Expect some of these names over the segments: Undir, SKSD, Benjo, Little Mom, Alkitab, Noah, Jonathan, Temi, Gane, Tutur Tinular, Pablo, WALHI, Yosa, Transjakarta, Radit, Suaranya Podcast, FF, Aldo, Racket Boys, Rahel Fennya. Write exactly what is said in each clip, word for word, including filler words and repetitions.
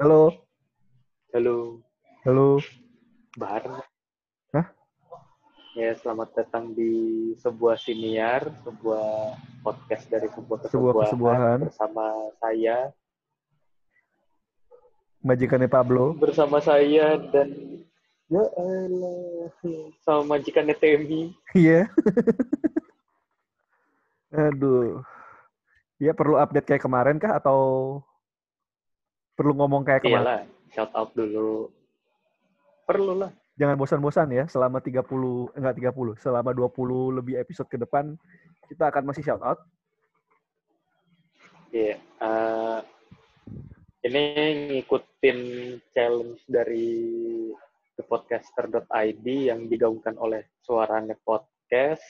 Halo. Halo. Halo. Bahar. Hah? Ya, selamat datang di sebuah siniar, sebuah podcast dari sebuah kesebuahan, kesebuahan. Bersama saya. Majikannya Pablo. Bersama saya dan... Ya Allah. Sama majikannya Temi. Iya. Aduh. Ya, perlu update kayak kemarin kah? Atau... Perlu ngomong kayak kemarin? Iyalah, shout out dulu. Perlu lah. Jangan bosan-bosan ya, selama tiga puluh, enggak tiga puluh, selama dua puluh lebih episode ke depan, kita akan masih shout out. Iya. Yeah, uh, ini ngikutin challenge dari the podcaster dot i d yang digaungkan oleh Suaranya Podcast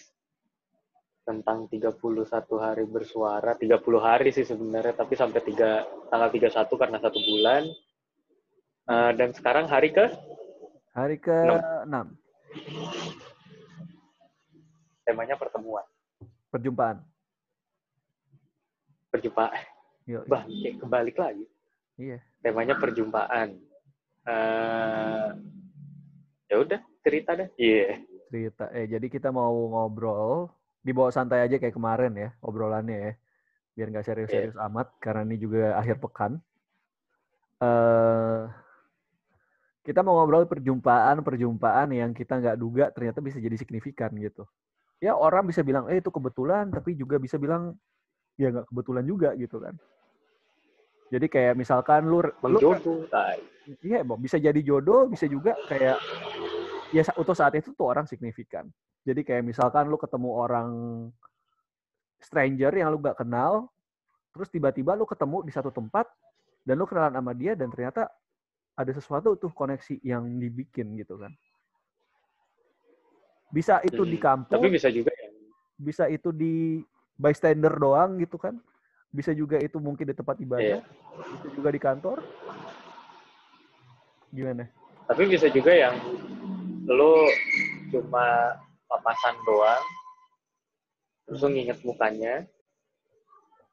tentang tiga puluh satu hari bersuara, tiga puluh hari sih sebenarnya, tapi sampai tiga, tanggal tiga puluh satu karena satu bulan. Uh, dan sekarang hari ke? Hari ke enam. Temanya pertemuan. Perjumpaan. Perjumpaan. Yo, bah, kayak kebalik lagi. Iya. Temanya perjumpaan. Uh, ya udah, cerita dah. Iya. Yeah. Cerita. Eh, jadi kita mau ngobrol. Dibawa santai aja kayak kemarin ya, obrolannya ya. Biar nggak serius-serius yeah. amat, karena ini juga akhir pekan. Uh, kita mau ngobrol perjumpaan-perjumpaan yang kita nggak duga ternyata bisa jadi signifikan gitu. Ya orang bisa bilang, eh itu kebetulan, tapi juga bisa bilang, ya nggak kebetulan juga gitu kan. Jadi kayak misalkan lu... Jodoh. Iya, bisa jadi jodoh, bisa juga kayak... Ya untuk saat itu tuh orang signifikan. Jadi kayak misalkan lu ketemu orang stranger yang lu gak kenal, terus tiba-tiba lu ketemu di satu tempat, dan lu kenalan sama dia, dan ternyata ada sesuatu tuh koneksi yang dibikin gitu kan. Bisa itu hmm, di kampus. Tapi bisa juga ya. Bisa itu di bystander doang gitu kan. Bisa juga itu mungkin di tempat ibadah. Yeah. Bisa juga di kantor. Gimana? Tapi bisa juga yang lu cuma... papasan doang, terus lu nginget mukanya,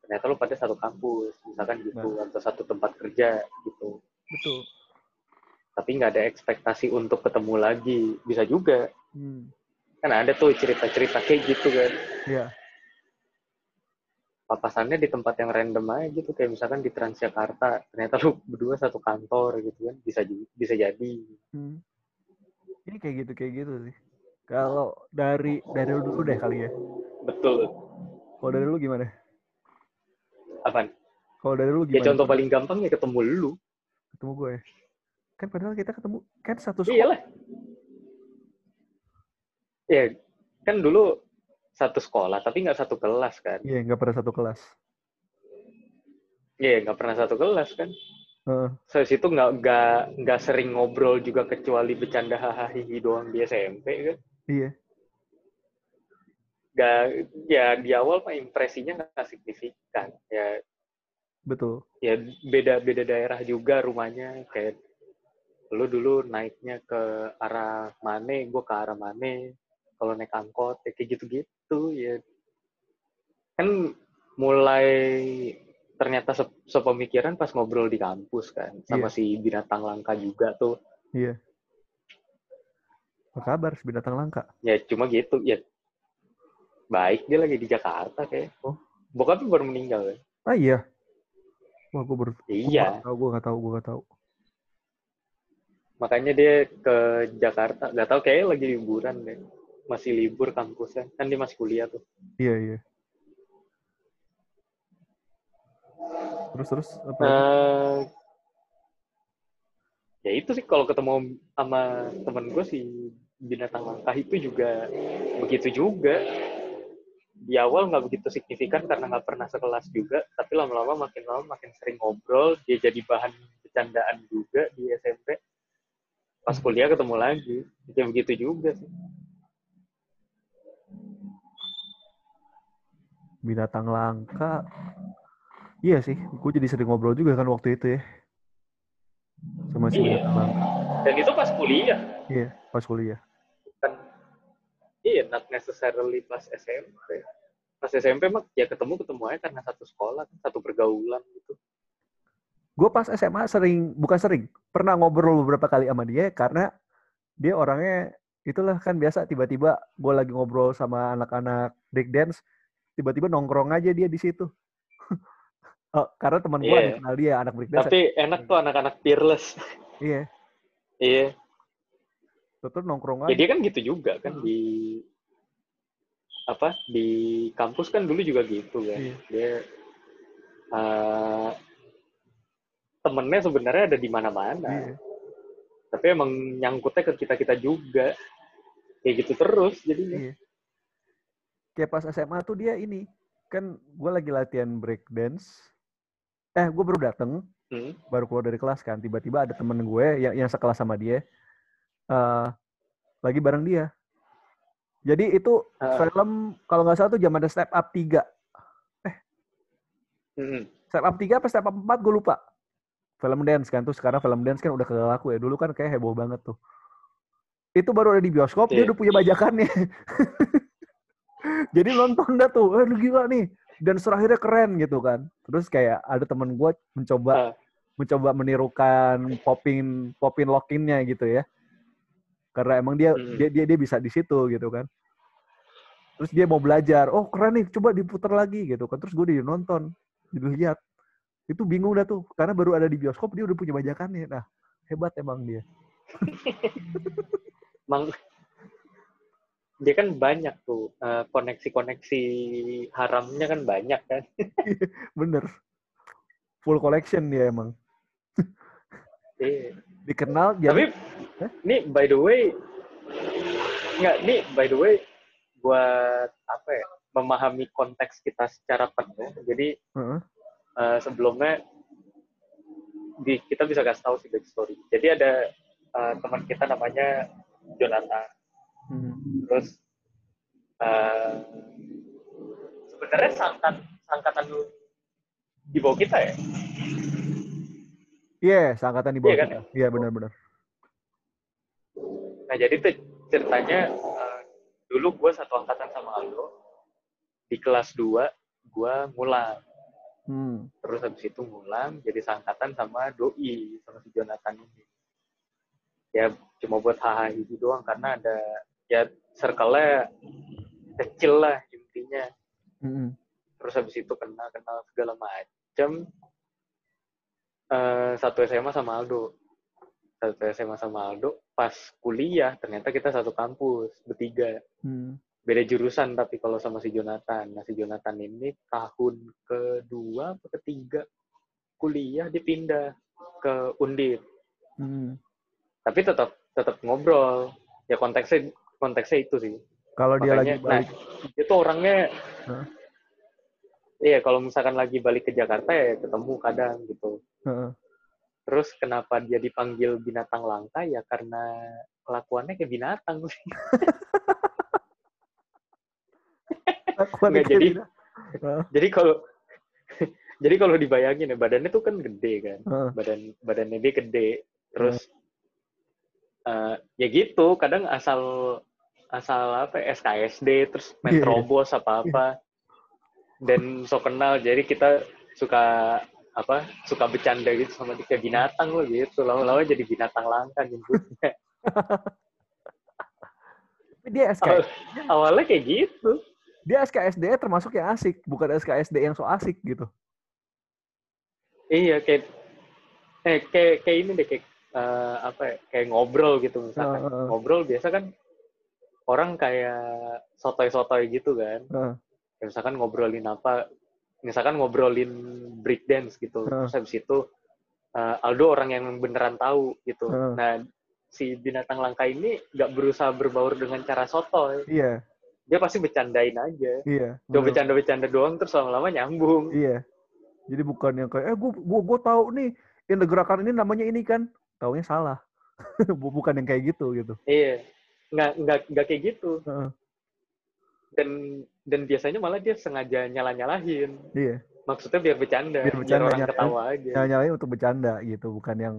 ternyata lu pada satu kampus, misalkan gitu, nah. Atau satu tempat kerja, gitu. Betul. Tapi nggak ada ekspektasi untuk ketemu lagi, bisa juga. Hmm. Kan ada tuh cerita-cerita kayak gitu kan. Iya. Papasannya di tempat yang random aja gitu, kayak misalkan di Transjakarta, ternyata lu berdua satu kantor gitu kan, bisa bisa jadi. Hmm. Ini kayak gitu, kayak gitu sih. Kalau dari dari lu dulu deh kali ya. Betul. Kalau dari lu gimana? Apaan? Kalau dari lu gimana? Ya contoh paling gampang ya ketemu lu. Ketemu gue. Kan padahal kita ketemu kan satu sekolah. Iyalah. Ya, kan dulu satu sekolah tapi nggak satu kelas kan. Iya, nggak pernah satu kelas. Iya, nggak pernah satu kelas kan. Uh. Saya so, situ nggak nggak nggak sering ngobrol juga kecuali bercanda hahaha doang di S M P kan. Iya. Gak, ya di awal mah impresinya nggak signifikan ya. Betul. Ya beda beda daerah juga rumahnya kayak lu dulu naiknya ke arah mana, gue ke arah mana, kalau naik angkot ya kayak gitu-gitu ya. Kan mulai ternyata se- sepemikiran pas ngobrol di kampus kan sama yeah. si binatang langka juga tuh. Iya. Yeah. Apa kabar si binatang langka? Ya cuma gitu ya. Baik, dia lagi di Jakarta kayak. Oh. Bokapnya baru meninggal kan? Ah iya. Wah gue baru. Iya. Tahu gue nggak tahu gue nggak tahu. Makanya dia ke Jakarta nggak tahu kayaknya lagi liburan deh. Masih libur kampusnya kan dia masih kuliah tuh. Iya yeah, iya. Yeah. Terus terus apa? Uh, ya itu sih kalau ketemu sama temen gue si binatang langka itu juga begitu juga. Di awal nggak begitu signifikan karena nggak pernah sekelas juga, tapi lama-lama makin lama makin sering ngobrol, dia jadi bahan bercandaan juga di S M P. Pas kuliah ketemu lagi, ya begitu juga sih. Binatang langka. Iya sih, gue jadi sering ngobrol juga kan waktu itu ya. Sama si iya. Teman. Dan itu pas kuliah. Iya, pas kuliah. Bukan, iya, not necessarily pas S M P. Pas S M P mah ya ketemu-ketemu aja karena satu sekolah, satu pergaulan gitu. gue pas S M A sering, bukan sering, pernah ngobrol beberapa kali sama dia karena dia orangnya, itulah kan biasa tiba-tiba gue lagi ngobrol sama anak-anak breakdance, tiba-tiba nongkrong aja dia di situ. Oh, karena teman gue yeah. kenal dia, anak breakdance. Tapi enak tuh anak-anak peerless. Iya. Iya. Terus nongkrong aja. Ya, dia kan gitu juga kan hmm. di... apa di kampus kan dulu juga gitu kan iya. dia uh, temennya sebenarnya ada di mana-mana iya. tapi emang nyangkutnya ke kita kita juga kayak gitu terus jadinya iya. kayak pas S M A tuh dia ini kan gue lagi latihan breakdance eh gue baru dateng hmm? baru keluar dari kelas kan tiba-tiba ada temen gue yang yang sekelas sama dia uh, lagi bareng dia. Jadi itu uh, film, kalau nggak salah tuh zaman ada Step Up tiga. Eh, uh, Step Up tiga apa Step Up empat, gue lupa. Film dance kan, tuh sekarang film dance kan udah kagak laku ya. Dulu kan kayak heboh banget tuh. Itu baru ada di bioskop, yeah. dia udah punya bajakannya. Jadi nonton dah tuh, aduh gila nih. Dan terakhirnya keren gitu kan. Terus kayak ada temen gue mencoba uh. mencoba menirukan popin, popin lock-in-nya gitu ya. Karena emang dia, hmm. dia dia dia bisa di situ gitu kan. Terus dia mau belajar. Oh keren nih, coba diputar lagi gitu kan. Terus gue nonton, dilihat. Itu bingung dah tuh. Karena baru ada di bioskop, dia udah punya bajakannya. Nah, hebat emang dia. Emang, dia kan banyak tuh. Uh, koneksi-koneksi haramnya kan banyak kan. Bener. Full collection dia emang. Iya. Dikenal jadi... Tapi... Huh? Nih, by the way, nggak, nih, by the way, buat apa ya, memahami konteks kita secara penuh. Jadi, uh-huh. uh, sebelumnya, di, kita bisa kasih tahu si backstory. Jadi ada uh, teman kita namanya Jonathan. Uh-huh. Terus, uh, sebenarnya sangkat, sangkatan di bawah kita ya? Iya, yeah, sangkatan di bawah yeah, kita. Iya, kan? Yeah, benar-benar. Nah, jadi tuh ceritanya, uh, dulu gue satu angkatan sama Aldo, di kelas dua, gue ngulang. Hmm. Terus habis itu ngulang, jadi seangkatan sama Doi, sama si Jonathan ini. Ya, cuma buat hahaha itu doang, karena ada, ya, circle-nya kecil lah, intinya. Hmm. Terus habis itu kenal-kenal segala macam. Uh, satu S M A sama Aldo. Satu S M A sama Aldo. Pas kuliah ternyata kita satu kampus bertiga, hmm. beda jurusan tapi kalau sama si Jonathan. Nah si Jonathan ini tahun kedua atau ketiga kuliah dia pindah ke Undir, hmm. tapi tetap tetap ngobrol. Ya konteksnya konteksnya itu sih. Kalau dia lagi balik, nah, itu orangnya, iya huh? kalau misalkan lagi balik ke Jakarta ya ketemu kadang gitu. Huh? Terus kenapa dia dipanggil binatang langka ya karena kelakuannya kayak binatang sih. Nggak, jadi binatang. jadi kalau jadi kalau dibayangin ya badannya tuh kan gede kan, uh. badan badannya dia gede. Terus uh. Uh, ya gitu kadang asal asal apa S K S D terus main yeah. terobos apa apa yeah. dan so kenal jadi kita suka apa suka bercanda gitu sama kayak binatang lo gitu, lama-lama jadi binatang langka nyebutnya. Dia S K S D. Awal, awalnya kayak gitu. Dia S K S D-nya termasuk yang asik, bukan S K S D yang so asik gitu. Iya kayak eh kayak kayak ini deh kayak uh, apa ya, kayak ngobrol gitu misalkan. Uh, uh, uh. Ngobrol biasa kan orang kayak sotoy-sotoy gitu kan. Uh. Ya, misalkan ngobrolin apa misalkan ngobrolin breakdance gitu. Uh. Terus habis itu uh, Aldo orang yang beneran tahu gitu. Uh. Nah, si binatang langka ini nggak berusaha berbaur dengan cara sotoy. Iya. Yeah. Dia pasti bercandain aja. Iya. Yeah. Coba bercanda-bercanda doang terus lama-lama nyambung. Iya. Yeah. Jadi bukan yang kayak eh gua gua, gua tahu nih yang gerakan ini namanya ini kan. Taunya salah. Bukan yang kayak gitu gitu. Iya. Yeah. Nggak nggak nggak kayak gitu. Uh. Dan dan biasanya malah dia sengaja nyala-nyalahin. Iya. Maksudnya biar bercanda, biar, bercanda, biar orang nyalain, ketawa aja. Nyala-nyalain untuk bercanda gitu, bukan yang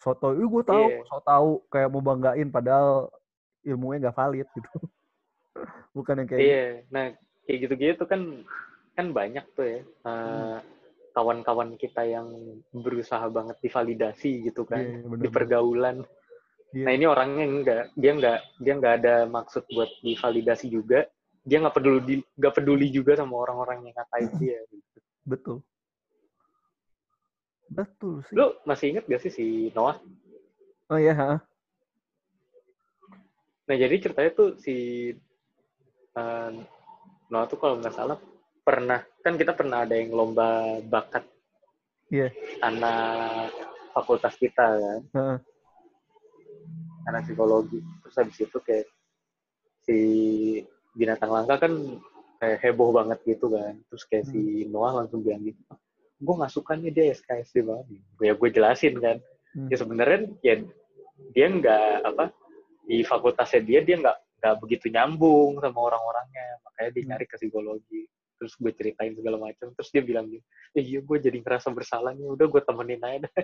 soto. Ih, gue tahu, iya. so tahu kayak mau banggain padahal ilmunya nggak valid gitu. Bukan yang kayak. Iya. Gitu. Nah, kayak gitu-gitu kan kan banyak tuh ya. Uh, hmm. kawan-kawan kita yang berusaha banget divalidasi gitu kan, yeah, bener-bener. Di pergaulan. Yeah. Nah ini orangnya enggak, dia enggak, dia enggak ada maksud buat divalidasi juga. Dia enggak peduli, enggak peduli juga sama orang-orang yang ngatain dia. Gitu. Betul. Betul sih. Lu masih ingat gak sih si Noah? Oh iya, ha. Nah jadi ceritanya tuh si uh, Noah tuh kalau nggak salah pernah, kan kita pernah ada yang lomba bakat yeah. anak fakultas kita kan, uh-huh. anak psikologi. Terus habis itu kayak si binatang langka kan kayak heboh banget gitu kan. Terus kayak hmm. si Noah langsung bilang gitu, gue nggak suka nih dia S K S D banget. Ya gue jelasin kan, hmm. ya sebenarnya ya dia nggak apa di fakultasnya dia dia nggak nggak begitu nyambung sama orang-orangnya, makanya dia nyari ke psikologi. Terus gue ceritain segala macam, terus dia bilang gitu, eh, iya gue jadi ngerasa bersalah nih, udah gue temenin aja deh.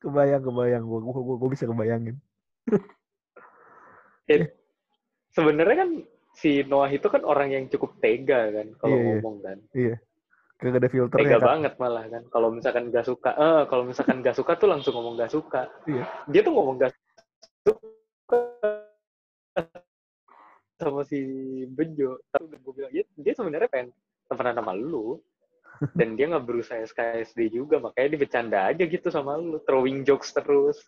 kebayang kebayang gue gue gue bisa kebayangin. ya, sebenarnya kan si Noah itu kan orang yang cukup tega kan kalau yeah, ngomong kan. Iya. Yeah. Gak ada filternya. Tega kan? Banget malah kan. Kalau misalkan gak suka, eh kalau misalkan gak suka tuh langsung ngomong gak suka. Iya. Yeah. Dia tuh ngomong gak suka sama si Benjo. Tapi gue bilang, ya, dia sebenarnya pengen temenan sama lu. Dan dia gak berusaha S K S D juga, makanya dia bercanda aja gitu sama lu, throwing jokes terus.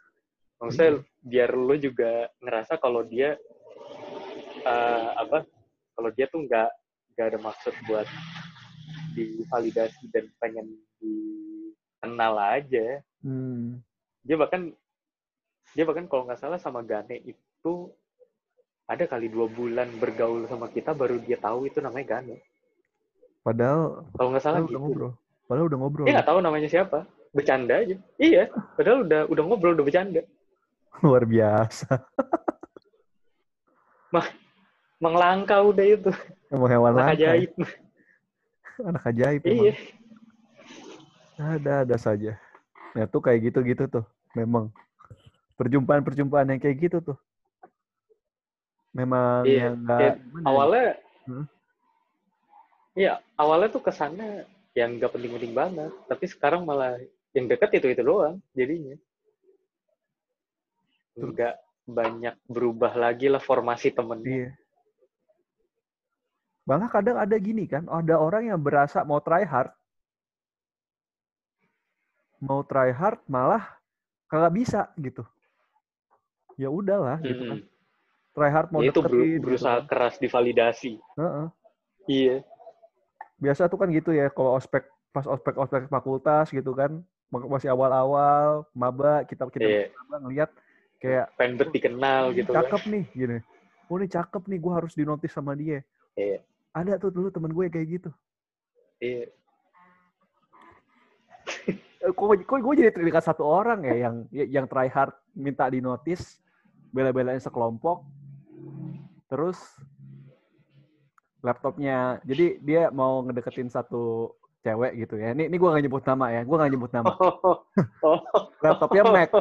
Maksudnya yeah. biar lu juga ngerasa kalau dia Uh, apa kalau dia tuh nggak nggak ada maksud buat divalidasi dan pengen dikenal aja. hmm. dia bahkan dia bahkan kalau nggak salah sama Gane itu ada kali dua bulan bergaul sama kita baru dia tahu itu namanya Gane, padahal kalau nggak salah gitu. Ngobrol. Padahal udah ngobrol, dia nggak tahu namanya siapa, bercanda aja. Iya, padahal udah udah ngobrol, udah bercanda. Luar biasa. Mah Emang langka udah itu. Emang hewan langka. Anak ajaib. Anak ajaib emang. Iya. Ada-ada saja. Nah tuh kayak gitu-gitu tuh. Memang. Perjumpaan-perjumpaan yang kayak gitu tuh. Memang iya, yang gak... Iya. Awalnya... Hmm? Iya. Awalnya tuh kesannya yang gak penting-penting banget. Tapi sekarang malah yang deket itu-itu doang jadinya. Enggak banyak berubah lagi lah formasi temennya. Iya. Malah kadang ada gini kan, ada orang yang berasa mau try hard, mau try hard malah kagak bisa gitu. Ya udahlah gitu kan. Hmm. Try hard mau itu deketin, berusaha gitu. Keras divalidasi. Uh-uh. Iya. Biasa tuh kan gitu ya, kalau ospek pas ospek-ospek fakultas gitu kan, masih awal-awal maba kita kita yeah. maba ngelihat kayak pengen bet dikenal gitu. Cakep kan. Nih gini. Oh ini cakep nih, gue harus dinotis sama dia. Iya. Ada tuh dulu temen gue kayak gitu. Iya. Kok, kok gue jadi terlihat satu orang ya yang yang try hard minta dinotis, bela-belain sekelompok. Terus laptopnya, jadi dia mau ngedeketin satu cewek gitu ya. Ini ini gue nggak nyebut nama ya, gue nggak nyebut nama. Oh, oh, laptopnya Mac.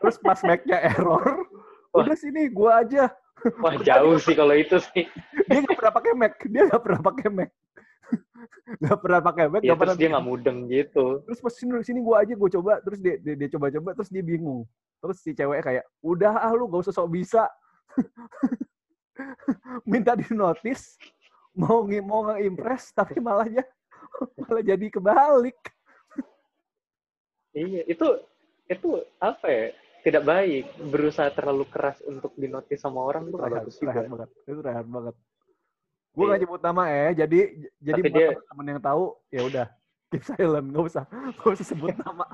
Terus pas Mac-nya error, udah sini gue aja. Wah jauh sih kalau itu sih. Dia nggak pernah pakai Mac, dia nggak pernah pakai Mac, nggak pernah pakai Mac. Ya, gak terus pernah dia nggak mudeng gitu. Terus pas sini sini gue aja, gue coba, terus dia dia, dia coba-coba, terus dia bingung. Terus si cewek kayak, udah ah lu gak usah sok bisa, minta di notice, mau mau nge-impress, tapi malah ya malah jadi kebalik. Iya itu. Itu apa ya, tidak baik. Berusaha terlalu keras untuk dinotis sama orang itu gak bagus juga. Banget. Itu rehat banget. Gue yeah. gak nyebut nama ya, jadi jadi buat dia, temen yang tahu ya udah keep silent, gak usah, gak usah sebut nama.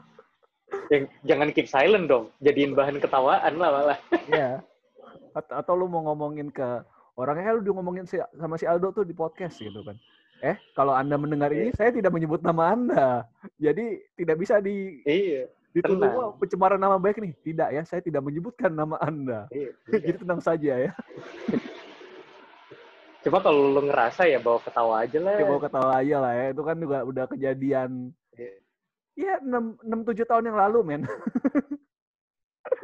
Yang, jangan keep silent dong, jadiin bahan ketawaan lah malah. Iya. Atau, atau lu mau ngomongin ke orangnya, lu udah ngomongin si, sama si Aldo tuh di podcast gitu kan. Eh, kalau Anda mendengar yeah. ini, saya tidak menyebut nama Anda. Jadi tidak bisa di... Iya. Yeah. Dituduh wah, pencemaran nama baik nih. Tidak ya, saya tidak menyebutkan nama Anda. Iya, jadi tenang saja ya. Coba kalau lo ngerasa ya bawa ketawa aja lah. Ya, bawa ketawa aja lah ya. Itu kan juga udah kejadian iya. ya enam tujuh tahun yang lalu men.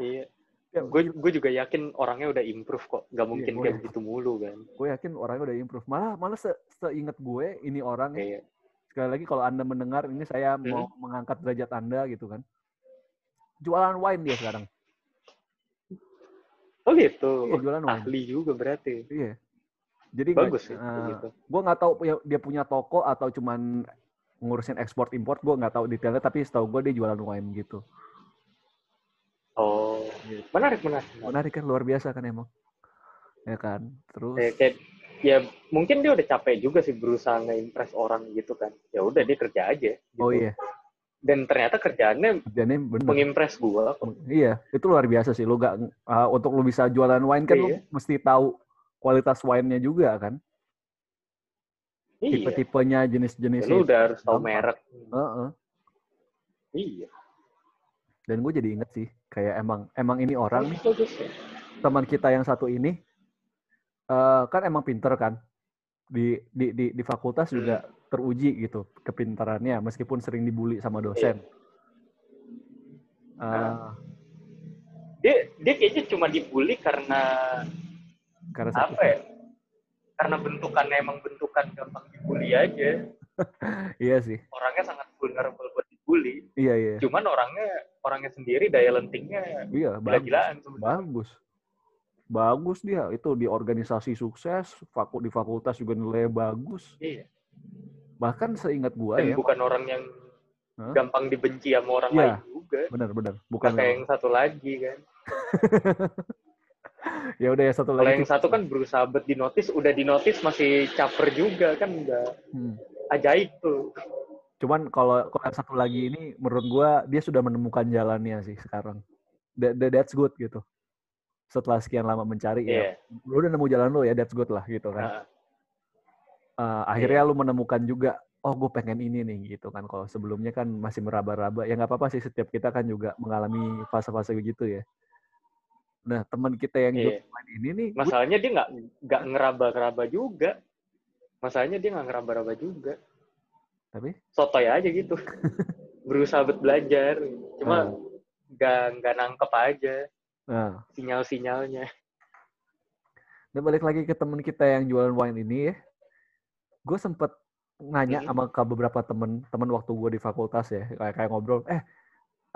Iya. Ya, gue gue juga yakin orangnya udah improve kok, nggak mungkin iya, kayak yakin. Begitu mulu kan. Gue yakin orangnya udah improve. Malah malah se seinget gue ini orang. Iya. Sekali lagi kalau Anda mendengar ini saya hmm. mau mengangkat derajat Anda gitu kan. Jualan wine dia sekarang. Oh gitu. Iya, jualan wine. Ahli juga berarti. Iya. Jadi bagus gak, ya, uh, gitu. Gue nggak tahu dia punya toko atau cuman ngurusin ekspor import, gue nggak tahu detailnya, tapi setahu gue dia jualan wine gitu. Oh, menarik menarik. Menarik kan, luar biasa kan emang, ya kan. Terus ya, kayak, ya mungkin dia udah capek juga sih berusaha nge-impress orang gitu kan. Ya udah dia kerja aja. Gitu. Oh iya. Dan ternyata kerjaannya, kerjaannya mengimpress gua. Iya, itu luar biasa sih. Lu gak uh, untuk lu bisa jualan wine kan, iya. Lu mesti tahu kualitas wine-nya juga kan. Iya. Tipe-tipenya, jenis-jenisnya. Lu udah harus tahu merek. Uh-uh. Iya. Dan gue jadi inget sih, kayak emang emang ini orang nih, teman kita yang satu ini, uh, kan emang pinter kan. Di di di, di fakultas juga hmm. teruji gitu kepintarannya, meskipun sering dibully sama dosen. Yeah. Uh, dia dia kayaknya cuma dibully karena, karena apa ya? Karena bentukannya emang bentukan gampang dibully aja. Iya sih. Orangnya sangat vulnerable buat dibully. Iya iya. Cuman orangnya orangnya sendiri daya lentingnya iya, gila-gilaan sebenarnya. Bagus. Bagus dia. Itu di organisasi sukses, faku, di fakultas juga nilai bagus. Iya. Bahkan seingat gua dan ya. Bukan orang yang huh? gampang dibenci sama orang ya, lain juga. Benar benar. Bukan kayak yang satu lagi kan. Ya udah ya satu lagi. Kalau yang satu kan berusaha bet di notice, udah di notice masih caper juga kan, enggak hmm. ajaib tuh. Cuman kalau yang satu lagi ini menurut gue dia sudah menemukan jalannya sih sekarang. That, that, that's good gitu. Setelah sekian lama mencari yeah. ya, lu udah nemu jalan lu ya, that's good lah gitu kan. Uh, uh, akhirnya yeah. lu menemukan juga, oh gue pengen ini nih gitu kan. Kalau sebelumnya kan masih meraba-raba, ya nggak apa-apa sih, setiap kita kan juga mengalami fase-fase begitu ya. Nah, teman kita yang yeah. jualan ini nih. Masalahnya gue... dia nggak nggak ngeraba-raba juga. Masalahnya dia nggak ngeraba-raba juga. Tapi? Sotoy aja gitu. Berusaha belajar. Cuma nggak uh. nggak nangkep aja. Uh. Sinyal-sinyalnya. Nah, balik lagi ke teman kita yang jualan wine ini ya. Gue sempet nanya hmm. sama ke beberapa teman-teman waktu gue di fakultas ya. Kayak, kayak ngobrol. Eh,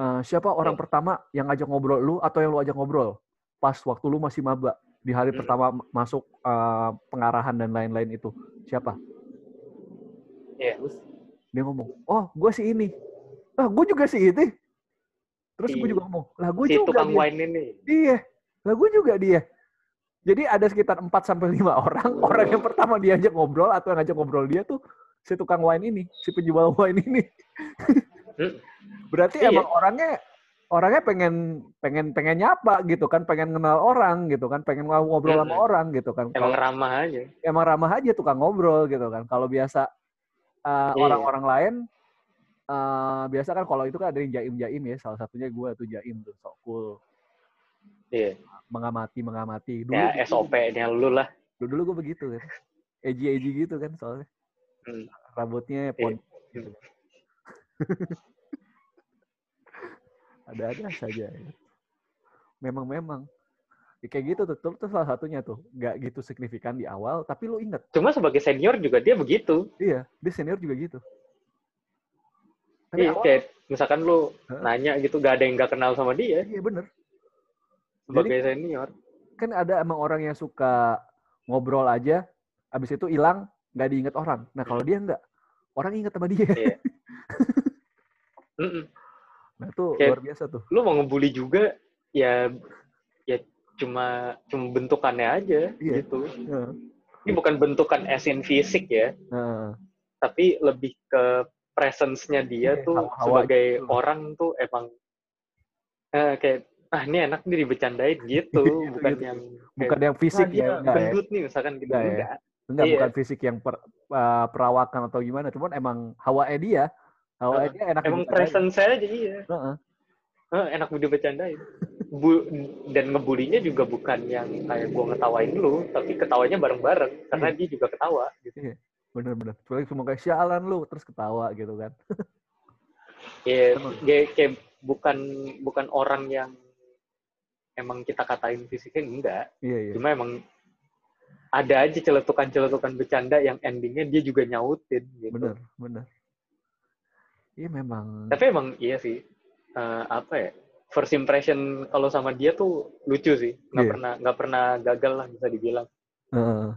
uh, siapa orang hmm. pertama yang ngajak ngobrol lu atau yang lu ajak ngobrol? Pas waktu lu masih maba, di hari hmm. pertama masuk uh, pengarahan dan lain-lain itu. Siapa? Iya. Yeah. Terus dia ngomong, oh gue si ini. Lah gue juga si ini. Terus si, gue juga ngomong, lah gue si juga dia. Si tukang wine ini. Iya. Lah gue juga dia. Jadi ada sekitar empat sampai lima orang. Oh. Orang yang pertama diajak ngobrol atau yang ngajak ngobrol dia tuh si tukang wine ini. Si penjual wine ini. Berarti iya. emang orangnya... orangnya pengen pengen pengen nyapa gitu kan, pengen kenal orang gitu kan, pengen ngobrol sama orang gitu kan. Emang kalo, ramah aja. Emang ramah aja tukang ngobrol gitu kan. Kalau biasa uh, yeah. orang-orang lain uh, biasa kan kalau itu kan ada yang jaim-jaim ya, salah satunya gue tuh jaim tuh, sok cool. Iya. Yeah. Mengamati-mengamati dulu. Ya gitu. S O P-nya dulu lah. Dulu-dulu gue begitu kan. Eji-eji gitu kan soalnya. Hmm. Rambutnya pon yeah. gitu. Ada-ada saja. Memang-memang. Ya, kayak gitu tuh. Itu salah satunya tuh. Gak gitu signifikan di awal, tapi lu inget. Cuma sebagai senior juga dia begitu. Iya, dia senior juga gitu. Tapi iya, awal, kayak misalkan lu huh? nanya gitu, gak ada yang gak kenal sama dia. Iya, bener. Sebagai jadi, senior. Kan ada emang orang yang suka ngobrol aja, abis itu hilang, gak diinget orang. Nah, kalau dia enggak, orang inget sama dia. Iya. Mm-mm. Nah, itu kayak, luar biasa tuh. Lu mau ngebully juga ya ya cuma cuma bentukannya aja yeah. gitu. Yeah. Ini bukan bentukan as in fisik ya. Yeah. Tapi lebih ke presence-nya dia yeah. tuh hawa-hawa sebagai gitu. Orang tuh emang eh, kayak ah ini enak nih dibecandain gitu, bukan gitu. Yang kayak, bukan yang fisik ah, ya. Enggak, gendut ya. Nih misalkan gitu enggak. Enggak, ya. enggak yeah. bukan fisik yang per, uh, perawakan atau gimana, cuman emang hawanya dia. Oh, uh, enak emang presence saya aja iya. Uh-uh. Uh, enak udah bercandain. Bu- dan ngebulinya juga bukan yang kayak gue ngetawain lu, tapi ketawanya bareng-bareng. Karena yeah. dia juga ketawa. Gitu. Yeah. Bener-bener. Cuman cuma kayak sialan lu, terus ketawa gitu kan. Iya, yeah, kayak bukan bukan orang yang emang kita katain fisiknya enggak, yeah, yeah. Cuma emang ada aja celetukan-celetukan bercanda yang endingnya dia juga nyautin gitu. Bener, bener. Iya memang. Tapi emang iya sih, uh, apa ya, first impression kalau sama dia tuh lucu sih. Nggak yeah. pernah nggak pernah gagal lah bisa dibilang. Uh,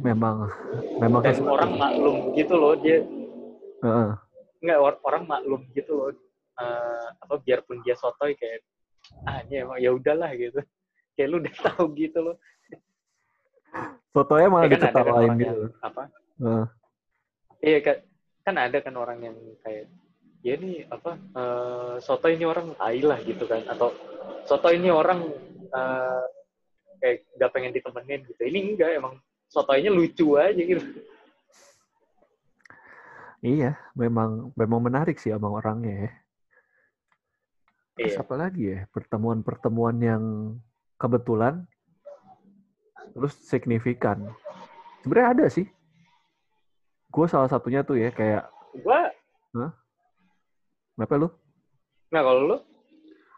memang, memang. Dan orang maklum gitu loh dia. Uh. Nggak, orang maklum gitu loh. Uh, apa biarpun dia sotoy kayak, ah ini emang ya udahlah gitu. Kayak lu udah tahu gitu loh. Fotonya malah ya kan diketawain kan gitu. Yang, apa? Uh. Iya kan, kan ada kan orang yang kayak, ya ini apa? Uh, soto ini orang tai lah gitu kan? Atau soto ini orang uh, kayak gak pengen ditemenin gitu. Ini enggak, emang sotoinya lucu aja gitu. Iya, memang memang menarik sih abang orangnya. Ya. Terus iya. Apa lagi ya? Pertemuan-pertemuan yang kebetulan. Terus signifikan. Sebenarnya ada sih. Gue salah satunya tuh ya, kayak... Gue? Hah? Kenapa lu? Nah, kalau lu?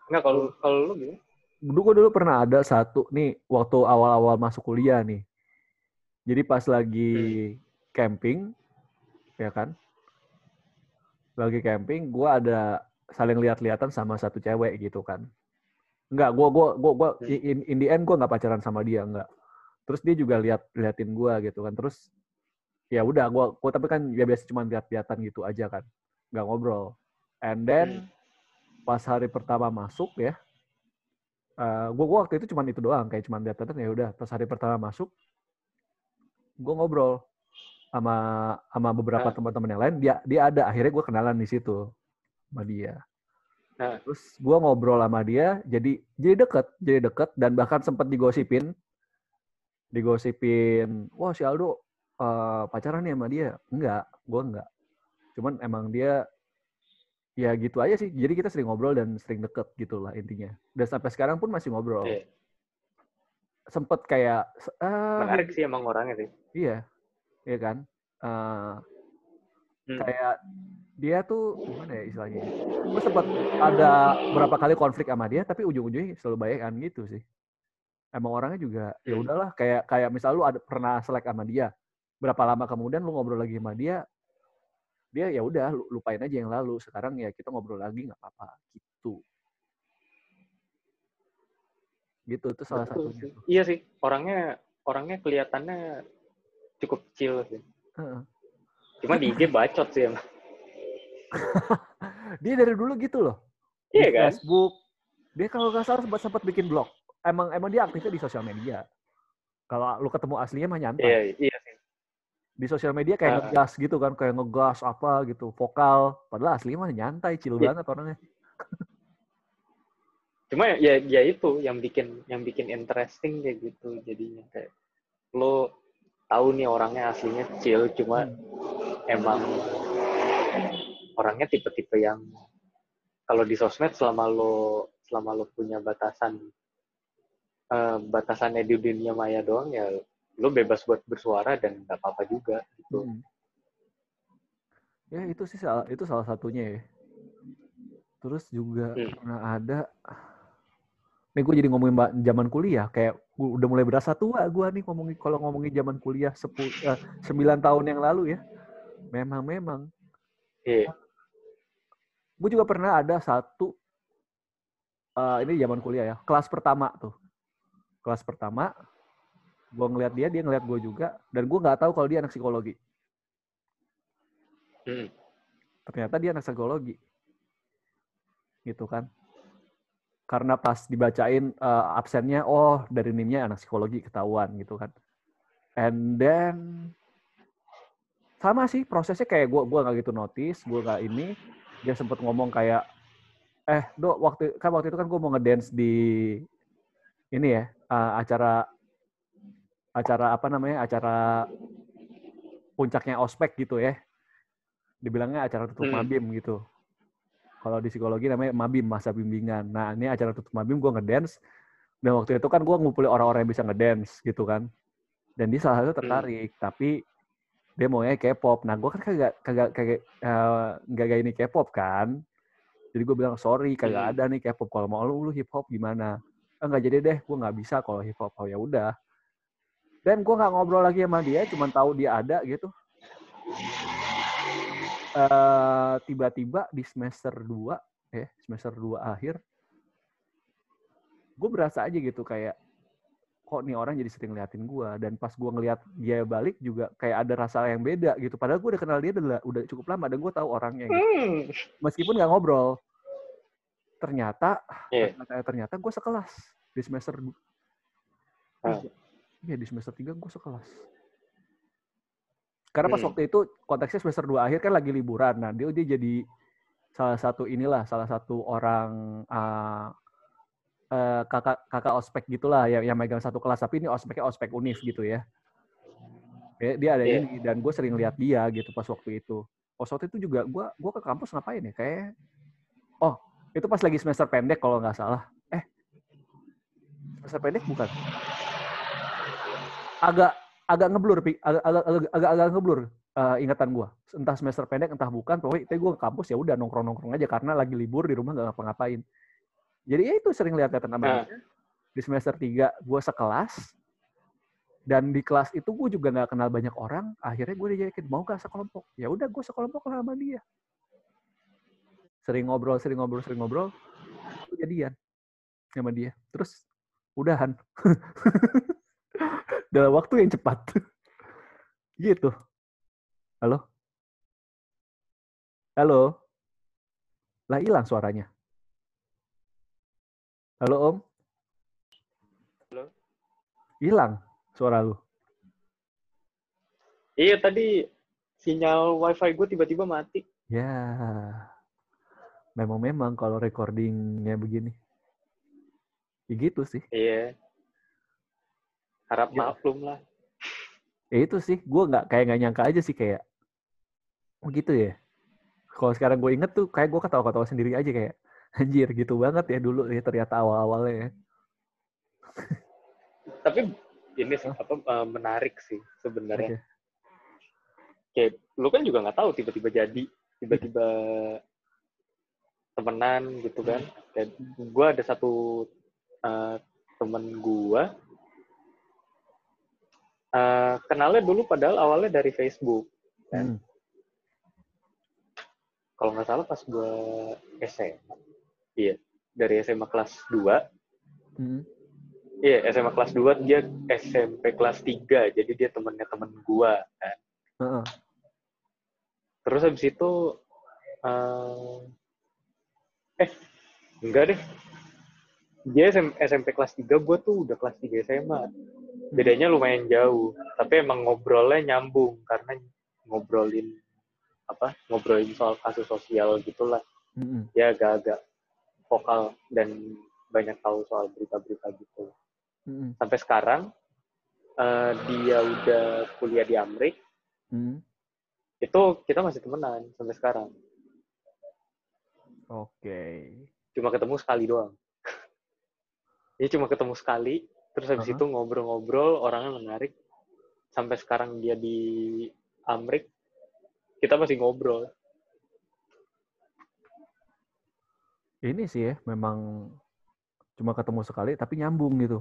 Nah, kalau kalau lu gimana? Dulu gue dulu pernah ada satu, nih, waktu awal-awal masuk kuliah nih. Jadi pas lagi hmm. camping, ya kan? Lagi camping, gue ada saling lihat-lihatan sama satu cewek gitu kan. Enggak, gue, gue, gue, gue in, in the end gue gak pacaran sama dia, enggak. Terus dia juga lihat liatin gue gitu kan, terus ya udah gue gue tapi kan ya biasa cuma lihat-lihatan gitu aja kan, nggak ngobrol. And then pas hari pertama masuk ya, uh, gue gue waktu itu cuma itu doang, kayak cuma lihat-lihatan ya udah. Pas hari pertama masuk, gue ngobrol sama sama beberapa nah. teman-teman yang lain. Dia dia ada, akhirnya gue kenalan di situ sama dia. Nah. Terus gue ngobrol sama dia, jadi jadi deket, jadi deket dan bahkan sempat digosipin. digosipin, wah si Aldo uh, pacaran nih sama dia. Enggak, gue enggak. Cuman emang dia, ya gitu aja sih. Jadi kita sering ngobrol dan sering deket gitu lah intinya. Dan sampai sekarang pun masih ngobrol. Yeah. Sempet kayak... Uh, menarik sih emang orangnya sih. Iya, iya kan. Uh, hmm. Kayak dia tuh, gimana ya istilahnya. Gue sempet ada berapa kali konflik sama dia, tapi ujung-ujungnya selalu baikan gitu sih. Emang orangnya juga ya udahlah kayak kayak misal lu ada pernah selek sama dia, berapa lama kemudian lu ngobrol lagi sama dia, dia ya udah lupain aja yang lalu, sekarang ya kita ngobrol lagi nggak apa-apa gitu gitu itu salah satu. Iya sih, orangnya orangnya kelihatannya cukup chill sih. Uh-uh. Cuma di I G bacot sih emang. Dia dari dulu gitu loh. Iya kan? Facebook dia kalau nggak salah sempat sempat bikin blog. Emang emang dia aktifnya di sosial media. Kalau lu ketemu aslinya mah nyantai. Iya, iya sih. Di sosial media kayak uh, ngegas gitu kan, kayak ngegas apa gitu, vokal. Padahal aslinya mah nyantai, chill iya. banget orangnya. Cuma ya ya itu yang bikin yang bikin interesting kayak gitu jadinya, kayak lu tahu nih orangnya aslinya chill, cuma hmm. emang orangnya tipe-tipe yang kalau di sosmed selama lu selama lu punya batasan Uh, batasannya di dunia maya doang ya lo bebas buat bersuara dan nggak apa-apa juga gitu. Hmm. Ya itu sih salah, itu salah satunya ya. Terus juga hmm. pernah ada, nih gue jadi ngomongin mbak zaman kuliah, kayak gue udah mulai berasa tua gue nih ngomongin kalau ngomongin zaman kuliah sepuluh eh, sembilan tahun yang lalu ya. Memang memang. Iya. Yeah. Gue juga pernah ada satu uh, ini zaman kuliah ya, kelas pertama tuh. Kelas pertama, gue ngeliat dia, dia ngeliat gue juga, dan gue nggak tahu kalau dia anak psikologi. Hmm. Ternyata dia anak psikologi, gitu kan? Karena pas dibacain uh, absennya, oh dari nimnya anak psikologi ketahuan, gitu kan? And then sama sih prosesnya kayak gue, gue nggak gitu notice, gue nggak ini, dia sempet ngomong kayak, eh do waktu kan waktu itu kan gue mau ngedance di ini ya, uh, acara acara apa namanya, acara puncaknya ospek gitu ya, dibilangnya acara tutup hmm. mabim gitu. Kalau di psikologi namanya mabim, masa bimbingan. Nah ini acara tutup mabim, gue ngedance, dan waktu itu kan gue ngumpulin orang-orang yang bisa ngedance gitu kan, dan dia salah satu tertarik, hmm. tapi dia maunya K-pop. Nah gue kan kagak kagak kagak uh, gak gak ini K-pop kan. Jadi gue bilang, sorry, kagak hmm. ada nih K-pop. Kalau mau lu, lu hip-hop gimana? Ah, gak jadi deh, gue gak bisa kalau hip-hop. Oh ya udah. Dan gue gak ngobrol lagi sama dia, cuman tahu dia ada gitu. Uh, tiba-tiba di semester dua, ya, semester dua akhir, gue berasa aja gitu kayak, kok nih orang jadi sering ngeliatin gue. Dan pas gue ngeliat dia balik juga kayak ada rasa yang beda gitu. Padahal gue udah kenal dia udah, udah cukup lama dan gue tahu orangnya gitu. Hmm. Meskipun gak ngobrol. Ternyata, yeah. ternyata gue sekelas di semester dua. Huh. Iya, di semester tiga gue sekelas. Karena pas hmm. waktu itu konteksnya semester dua akhir kan lagi liburan. Nah dia, dia jadi salah satu inilah, salah satu orang... Uh, Uh, kakak kakak ospek gitulah yang yang megang satu kelas, tapi ini ospeknya ospek univ gitu ya. Dia ada yeah. ini dan gue sering lihat dia gitu pas waktu itu. Pas waktu itu juga gue gue ke kampus ngapain ya? Kayak oh itu pas lagi semester pendek kalau nggak salah. Eh semester pendek bukan? Agak agak ngeblur, agak agak agak, agak ngeblur uh, ingatan gue. Entah semester pendek entah bukan. Pokoknya itu gue ke kampus ya udah nongkrong nongkrong aja karena lagi libur di rumah nggak ngapa-ngapain. Jadi ya itu sering lihat lihat namanya. Nah. Di semester tiga gue sekelas. Dan di kelas itu gue juga gak kenal banyak orang. Akhirnya gue diajakin, mau gak sekelompok? Ya udah gue sekelompok lah sama dia. Sering ngobrol, sering ngobrol, sering ngobrol. Jadian sama dia. Terus udahan. Dalam waktu yang cepat. Gitu. Halo? Halo? Lah hilang suaranya. Halo Om. Halo. Hilang suara lu. Iya tadi sinyal wifi gue tiba-tiba mati. Ya. Memang-memang kalau recordingnya begini. Ya gitu sih. Iya. Harap ya. Maklum lah. Ya itu sih. Gue gak, kayak gak nyangka aja sih kayak. Oh gitu ya. Kalau sekarang gue inget tuh kayak gue ketawa-ketawa sendiri aja kayak. Anjir, gitu banget ya dulu ya ternyata awal-awalnya ya. Tapi ini sih, apa, menarik sih sebenarnya. Okay. Kayak, lu kan juga nggak tahu tiba-tiba jadi, tiba-tiba temenan gitu kan. Kayak, gue ada satu uh, temen gue, uh, kenalnya dulu padahal awalnya dari Facebook. Kan? Hmm. Kalau nggak salah pas gue S M A. Iya, dari S M A kelas dua. Hmm. Iya, S M A kelas dua, dia S M P kelas tiga. Jadi dia temennya temen gua. Kan? Uh-uh. Terus habis itu... Uh, eh, enggak deh. Dia S M P kelas tiga, gua tuh udah kelas tiga S M A. Bedanya lumayan jauh. Tapi emang ngobrolnya nyambung. Karena ngobrolin... apa ngobrolin soal kasus sosial gitulah. Mm-hmm. Dia agak-agak vokal dan banyak tahu soal berita-berita gitu. Mm-hmm. Sampai sekarang uh, dia udah kuliah di Amerika. Mm-hmm. Itu kita masih temenan sampai sekarang. Oke. Okay. Cuma ketemu sekali doang. Dia cuma ketemu sekali, terus habis uh-huh. itu ngobrol-ngobrol, orangnya menarik. Sampai sekarang dia di Amerika. Kita masih ngobrol. Ini sih ya, memang cuma ketemu sekali tapi nyambung gitu.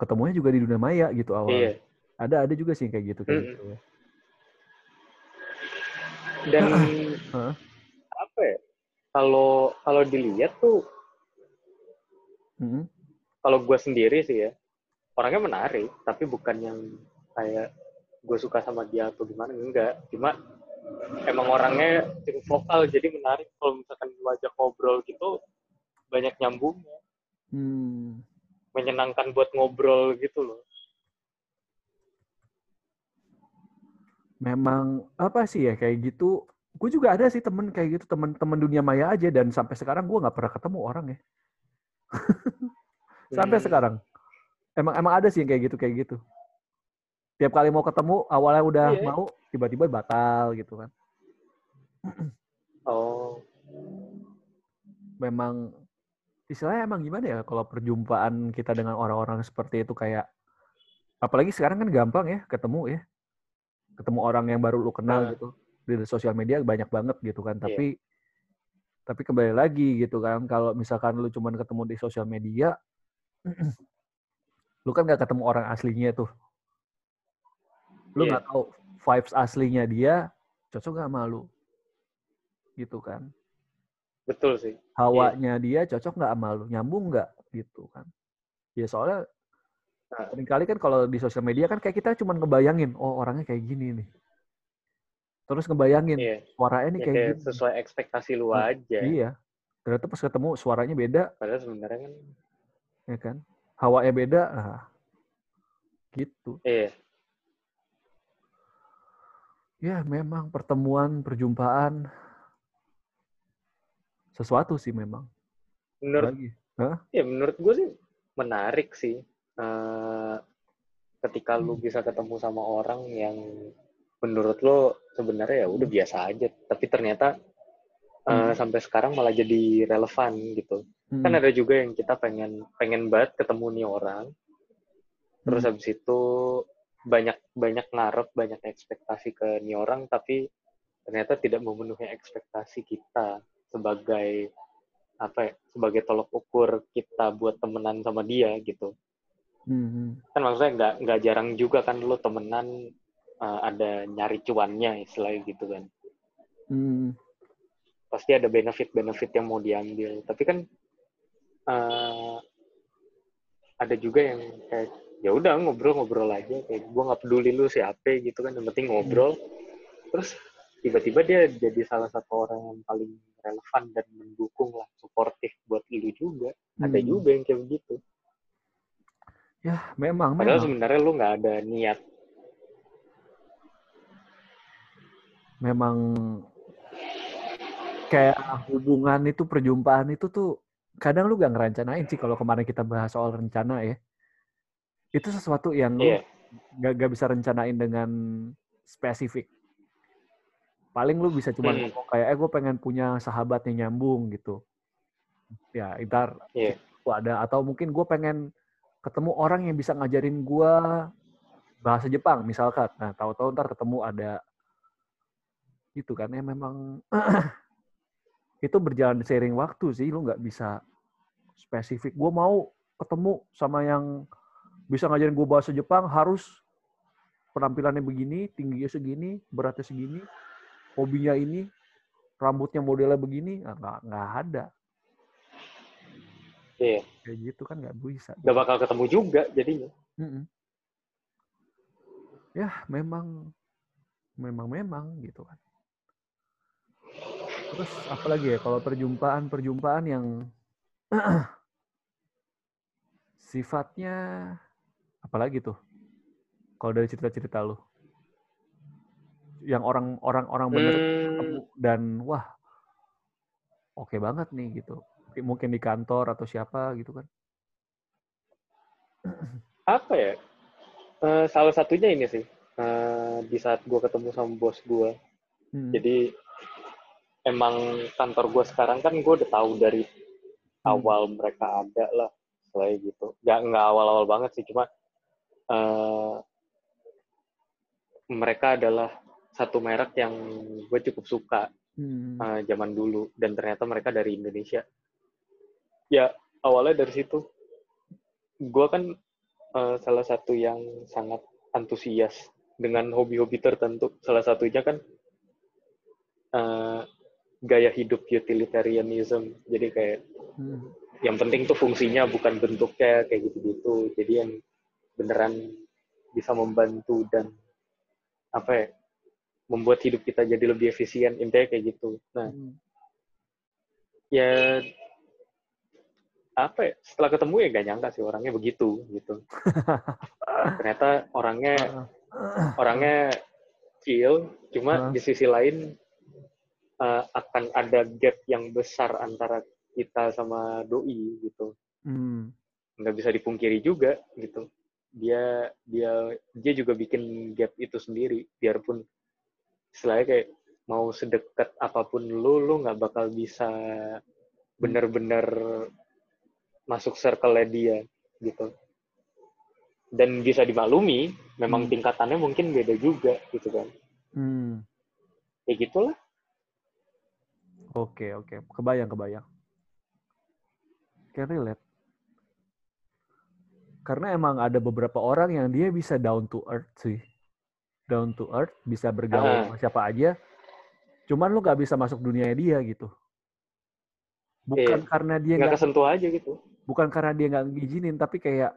Ketemunya juga di dunia maya gitu awal. Iya. Ada ada juga sih kayak gitu kayak mm-hmm. gitu ya. Dan apa ya? Kalau kalau dilihat tuh mm-hmm. kalau gue sendiri sih ya, orangnya menarik, tapi bukan yang kayak gue suka sama dia atau gimana, enggak. Cuma emang orangnya cukup vokal, jadi menarik kalau misalkan diajak ngobrol gitu, banyak nyambungnya. Hmm. Menyenangkan buat ngobrol gitu loh. Memang, apa sih ya, kayak gitu. Gue juga ada sih temen kayak gitu, temen-temen dunia maya aja, dan sampai sekarang gue gak pernah ketemu orang ya. Sampai hmm. sekarang. Emang emang ada sih yang kayak gitu, kayak gitu. Tiap kali mau ketemu, awalnya udah yeah. mau, tiba-tiba batal gitu kan. Oh. Memang, istilahnya emang gimana ya kalau perjumpaan kita dengan orang-orang seperti itu kayak, apalagi sekarang kan gampang ya ketemu ya. Ketemu orang yang baru lu kenal uh. gitu. Di sosial media banyak banget gitu kan. Tapi, yeah. Tapi kembali lagi gitu kan, kalau misalkan lu cuman ketemu di sosial media, lu kan nggak ketemu orang aslinya tuh. Lu nggak yeah. tahu vibes aslinya dia, cocok nggak sama lu, gitu kan? Betul sih. Hawanya yeah. dia cocok nggak sama lu, nyambung nggak, gitu kan? Ya soalnya nah. seringkali kan kalau di sosial media kan kayak kita cuman ngebayangin, oh orangnya kayak gini nih. Terus ngebayangin, yeah. suaranya nih ya, kayak, kayak gitu. Sesuai ekspektasi lu nah, aja. Iya. Ternyata pas ketemu, suaranya beda. Padahal sebenarnya kan. Ya kan? Hawanya beda. Nah. Gitu. Iya. Ya, memang pertemuan, perjumpaan. Sesuatu sih memang. Menurut, ya, menurut gue sih menarik sih. Uh, ketika hmm. lu bisa ketemu sama orang yang... menurut lo sebenarnya ya udah biasa aja, tapi ternyata hmm. uh, sampai sekarang malah jadi relevan gitu. Hmm. Kan ada juga yang kita pengen pengen banget ketemu nih orang, terus hmm. habis itu banyak banyak ngarep, banyak ekspektasi ke nih orang, tapi ternyata tidak memenuhi ekspektasi kita sebagai apa ya, sebagai tolok ukur kita buat temenan sama dia gitu. Hmm. Kan maksudnya nggak nggak jarang juga kan lo temenan Uh, ada nyari cuannya istilahnya gitu kan. Hmm. Pasti ada benefit-benefit yang mau diambil. Tapi kan uh, ada juga yang kayak ya udah ngobrol-ngobrol aja. Kayak gue nggak peduli lu siapa gitu kan. Yang penting ngobrol. Terus tiba-tiba dia jadi salah satu orang yang paling relevan dan mendukung lah, suportif buat lu juga. Hmm. Ada juga yang kayak begitu. Ya memang. Padahal memang. Sebenarnya lu nggak ada niat. Memang kayak hubungan itu, perjumpaan itu tuh kadang lu gak ngerencanain sih. Kalau kemarin kita bahas soal rencana ya, itu sesuatu yang yeah. lu gak, gak bisa rencanain dengan spesifik. Paling lu bisa cuma mm. ngomong kayak, eh gue pengen punya sahabat yang nyambung gitu. Ya ntar yeah. ada. Atau mungkin gue pengen ketemu orang yang bisa ngajarin gue bahasa Jepang misalkan. Nah tahu-tahu ntar ketemu ada gitu kan, ya memang itu berjalan seiring waktu sih. Lu nggak bisa spesifik gue mau ketemu sama yang bisa ngajarin gue bahasa Jepang harus penampilannya begini, tingginya segini, beratnya segini, hobinya ini, rambutnya modelnya begini. Nggak nggak ada yeah. kayak gitu kan, nggak bisa, nggak bakal ketemu juga jadinya. Mm-mm. Ya memang memang memang gitu kan. Terus apalagi ya kalau perjumpaan-perjumpaan yang sifatnya apalagi tuh kalau dari cerita-cerita lu yang orang-orang orang bener hmm. dan wah oke okay banget nih gitu, mungkin di kantor atau siapa gitu kan. Apa ya, uh, salah satunya ini sih, uh, di saat gue ketemu sama bos gue. hmm. Jadi emang kantor gue sekarang kan gue udah tahu dari awal mereka ada lah, selain gitu. Ya nggak awal-awal banget sih, cuma uh, mereka adalah satu merek yang gue cukup suka uh, zaman dulu. Dan ternyata mereka dari Indonesia. Ya awalnya dari situ. Gue kan uh, salah satu yang sangat antusias dengan hobi-hobi tertentu. Salah satunya kan uh, gaya hidup utilitarianism. Jadi kayak hmm. yang penting tuh fungsinya bukan bentuknya, kayak gitu-gitu. Jadi yang beneran bisa membantu dan apa ya, membuat hidup kita jadi lebih efisien, intinya kayak gitu. Nah hmm. ya apa ya, setelah ketemu ya gak nyangka sih orangnya begitu gitu. Ternyata orangnya orangnya chill, cuma hmm. di sisi lain Uh, akan ada gap yang besar antara kita sama doi gitu. Hmm. Nggak bisa dipungkiri juga gitu. Dia dia dia juga bikin gap itu sendiri. Biarpun istilahnya kayak mau sedekat apapun lu, lu nggak bakal bisa benar-benar masuk circle-nya dia gitu. Dan bisa dimaklumi, memang hmm. tingkatannya mungkin beda juga gitu kan. Hmm. Ya gitulah. Oke, oke. Kebayang, kebayang. Can relate. Karena emang ada beberapa orang yang dia bisa down to earth sih. Down to earth, bisa bergaul uh. sama siapa aja. Cuman lu gak bisa masuk dunianya dia gitu. Bukan yeah. karena dia gak... Gak kesentuh aja gitu. Bukan karena dia gak ngizinin, tapi kayak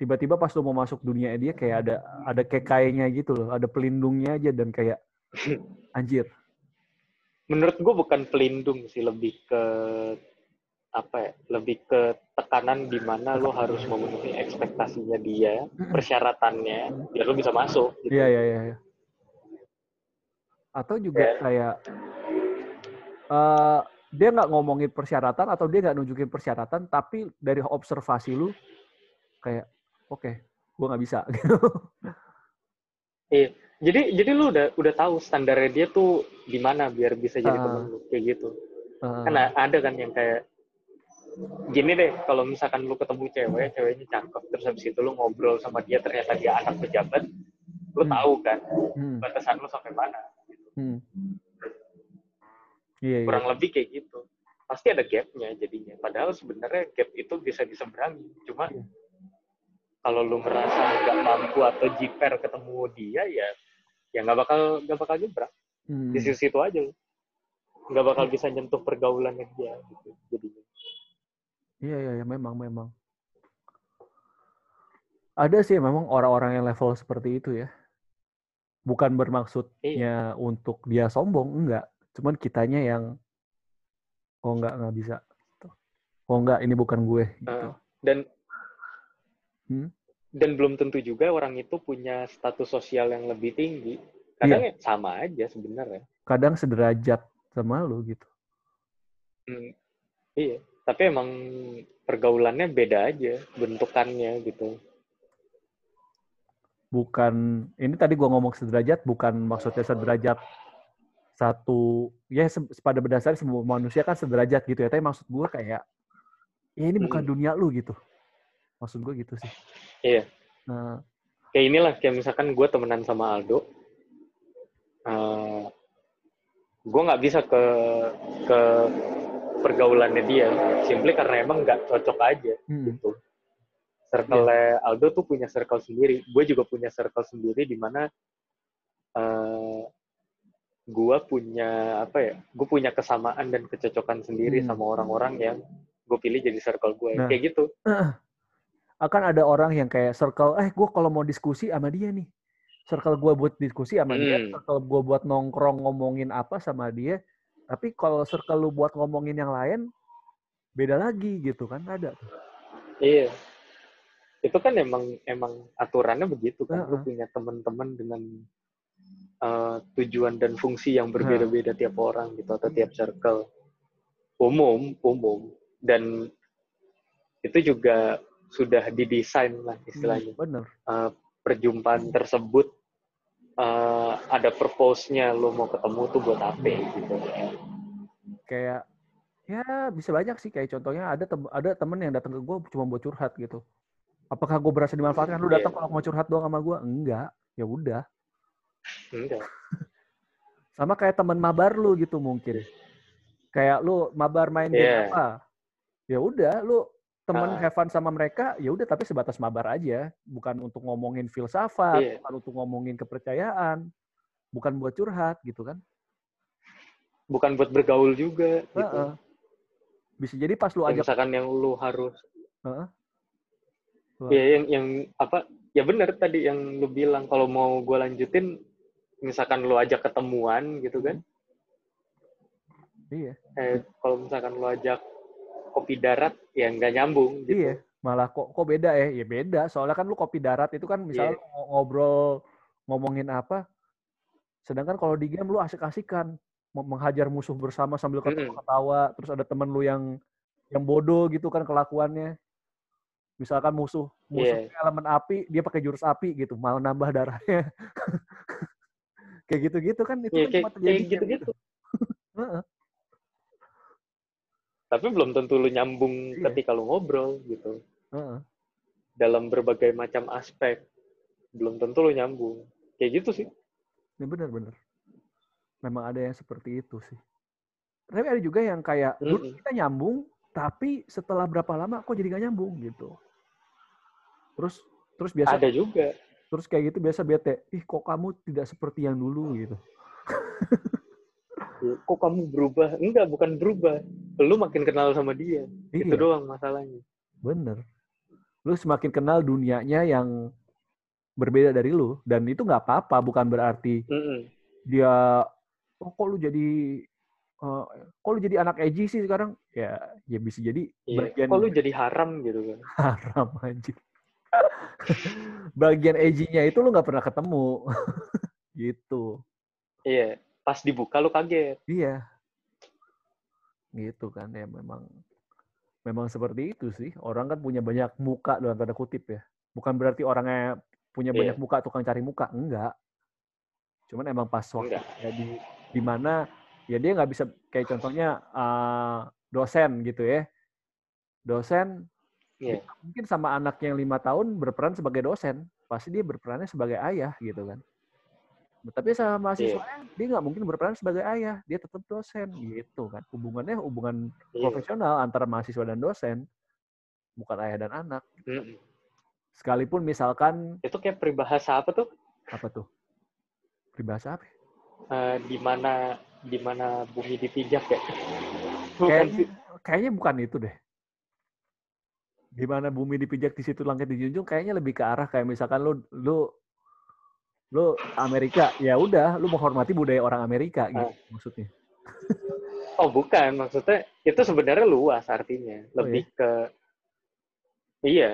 tiba-tiba pas lu mau masuk dunianya dia kayak ada ada kekayanya gitu loh. Ada pelindungnya aja dan kayak anjir. Menurut gue bukan pelindung sih, lebih ke... apa ya, lebih ke tekanan di mana lo harus memenuhi ekspektasinya dia, persyaratannya, biar lo bisa masuk. Iya, gitu. iya, iya. Ya. Atau juga yeah. kayak, uh, dia nggak ngomongin persyaratan atau dia nggak nunjukin persyaratan, tapi dari observasi lo, kayak, oke, okay, gue nggak bisa. Iya, yeah. jadi jadi lo udah, udah tahu standarnya dia tuh gimana biar bisa jadi uh, temen lo, kayak gitu. Uh, kan ada kan yang kayak, gini deh, kalau misalkan lu ketemu cewek, ceweknya cakep, terus habis itu lu ngobrol sama dia, ternyata dia anak pejabat, lu hmm. tahu kan hmm. batasan lu sampai mana. Gitu. Hmm. Yeah, kurang yeah. lebih kayak gitu. Pasti ada gapnya jadinya. Padahal sebenarnya gap itu bisa diseberangi. Cuma yeah. kalau lu merasa nggak mampu atau jiper ketemu dia, ya ya nggak bakal nggak bakal nyebrang. Hmm. Di situ aja, nggak bakal bisa nyentuh pergaulannya dia. Gitu. Jadinya. Iya, iya, ya, memang, memang. Ada sih memang orang-orang yang level seperti itu ya. Bukan bermaksudnya iya. untuk dia sombong, enggak. Cuman kitanya yang, oh enggak, enggak bisa. Oh enggak, ini bukan gue. Gitu. Uh, dan hmm? dan belum tentu juga orang itu punya status sosial yang lebih tinggi. Kadang iya. sama aja sebenarnya. Kadang sederajat sama lu gitu. Hmm, iya. Tapi emang pergaulannya beda aja bentukannya gitu. Bukan, ini tadi gua ngomong sederajat, bukan maksudnya sederajat satu, ya se- pada dasarnya semua manusia kan sederajat gitu ya. Tapi maksud gua kayak, ya ini bukan hmm. dunia lu gitu. Maksud gua gitu sih. Iya. Nah, kayak inilah, kayak misalkan gua temenan sama Aldo. Uh, gua nggak bisa ke ke pergaulannya dia, simply karena emang nggak cocok aja, hmm. gitu. Circle yeah. Aldo tuh punya circle sendiri, gue juga punya circle sendiri di mana uh, gue punya apa ya, gue punya kesamaan dan kecocokan sendiri hmm. sama orang-orang yang gue pilih jadi circle gue, nah, kayak gitu. Uh, akan ada orang yang kayak circle, eh gue kalau mau diskusi sama dia nih, circle gue buat diskusi sama hmm. dia, circle gue buat nongkrong ngomongin apa sama dia. Tapi kalau circle lu buat ngomongin yang lain, beda lagi gitu kan, ada. Iya. Itu kan emang emang aturannya begitu kan. Uh-huh. Lu punya teman-teman dengan uh, tujuan dan fungsi yang berbeda-beda uh. tiap orang gitu, atau tiap circle. Umum, umum. Dan itu juga sudah didesain lah istilahnya. Hmm, bener. Uh, perjumpaan tersebut. Uh, ada purpose-nya lo mau ketemu tuh buat apa gitu. Kayak ya bisa banyak sih, kayak contohnya ada tem- ada temen yang datang ke gue cuma buat curhat gitu. Apakah gue berasa dimanfaatkan? Lu datang yeah. kalau mau curhat doang sama gue? Enggak, ya udah. Enggak. Sama kayak temen mabar lu gitu mungkin. Kayak lu mabar main yeah. game apa? Ya udah, lu temen have fun sama mereka, ya udah, tapi sebatas mabar aja, bukan untuk ngomongin filsafat, yeah. bukan untuk ngomongin kepercayaan, bukan buat curhat gitu kan, bukan buat bergaul juga uh-uh. gitu. Bisa jadi pas lu ajak, misalkan yang lu harus uh-uh. ya yang yang apa ya, benar tadi yang lu bilang, kalau mau gue lanjutin misalkan lu ajak ketemuan gitu kan, iya yeah. eh, kalau misalkan lu ajak kopi darat yang nggak nyambung gitu. Iya, malah kok kok beda ya? Ya beda, soalnya kan lu kopi darat itu kan misalnya yeah. ngobrol ngomongin apa, sedangkan kalau di game lu asik-asikan menghajar musuh bersama sambil ketawa-ketawa, mm-hmm. terus ada temen lu yang yang bodoh gitu kan kelakuannya, misalkan musuh musuh yeah. elemen api, dia pakai jurus api gitu, malah nambah darahnya. Kayak gitu-gitu kan, itu yeah, kan cuma terjadi gitu-gitu. Tapi belum tentu lu nyambung iya. ketika lu ngobrol gitu. Uh-uh. Dalam berbagai macam aspek, belum tentu lu nyambung. Kayak gitu sih. Ya benar-benar. Memang ada yang seperti itu sih. tapi ada juga yang kayak dulu kita nyambung, tapi setelah berapa lama kok jadi gak nyambung gitu. Terus terus biasa ada juga. Terus kayak gitu biasa bete, ih kok kamu tidak seperti yang dulu gitu. Kok kamu berubah? Enggak, bukan berubah. Lu makin kenal sama dia. Iya. Itu doang masalahnya. Bener. Lu semakin kenal dunianya yang berbeda dari lu. Dan itu gak apa-apa, bukan berarti Mm-mm. dia, oh, kok lu jadi, uh, kok lu jadi anak edgy sih sekarang? Ya ya bisa jadi. Iya. Bagian, kok lu jadi haram gitu kan? Haram anjir. Bagian edgy-nya itu lu nggak pernah ketemu. Gitu. Iya, pas dibuka lu kaget. Iya. Gitu kan, ya memang memang seperti itu sih. Orang kan punya banyak muka dalam tanda kutip ya. Bukan berarti orangnya punya iya. banyak muka, tukang cari muka, enggak. Cuman emang pas waktu ya di di mana ya dia nggak bisa kayak contohnya uh, dosen gitu ya. Dosen yeah. mungkin sama anak yang lima tahun berperan sebagai dosen, pasti dia berperannya sebagai ayah gitu kan. Tapi sama mahasiswa yeah. dia nggak mungkin berperan sebagai ayah, dia tetap dosen gitu kan. Hubungannya hubungan yeah. profesional antara mahasiswa dan dosen, bukan ayah dan anak. Mm-hmm. Sekalipun misalkan itu kayak peribahasa apa tuh? Apa tuh? Peribahasa apa? Uh, di mana di mana bumi dipijak ya? Kayaknya, kayaknya bukan itu deh. Di mana bumi dipijak di situ langit dijunjung, kayaknya lebih ke arah kayak misalkan lu lu lu Amerika, ya udah lu menghormati budaya orang Amerika gitu ah. maksudnya. Oh, bukan, maksudnya itu sebenarnya luas artinya, lebih oh, iya? ke iya,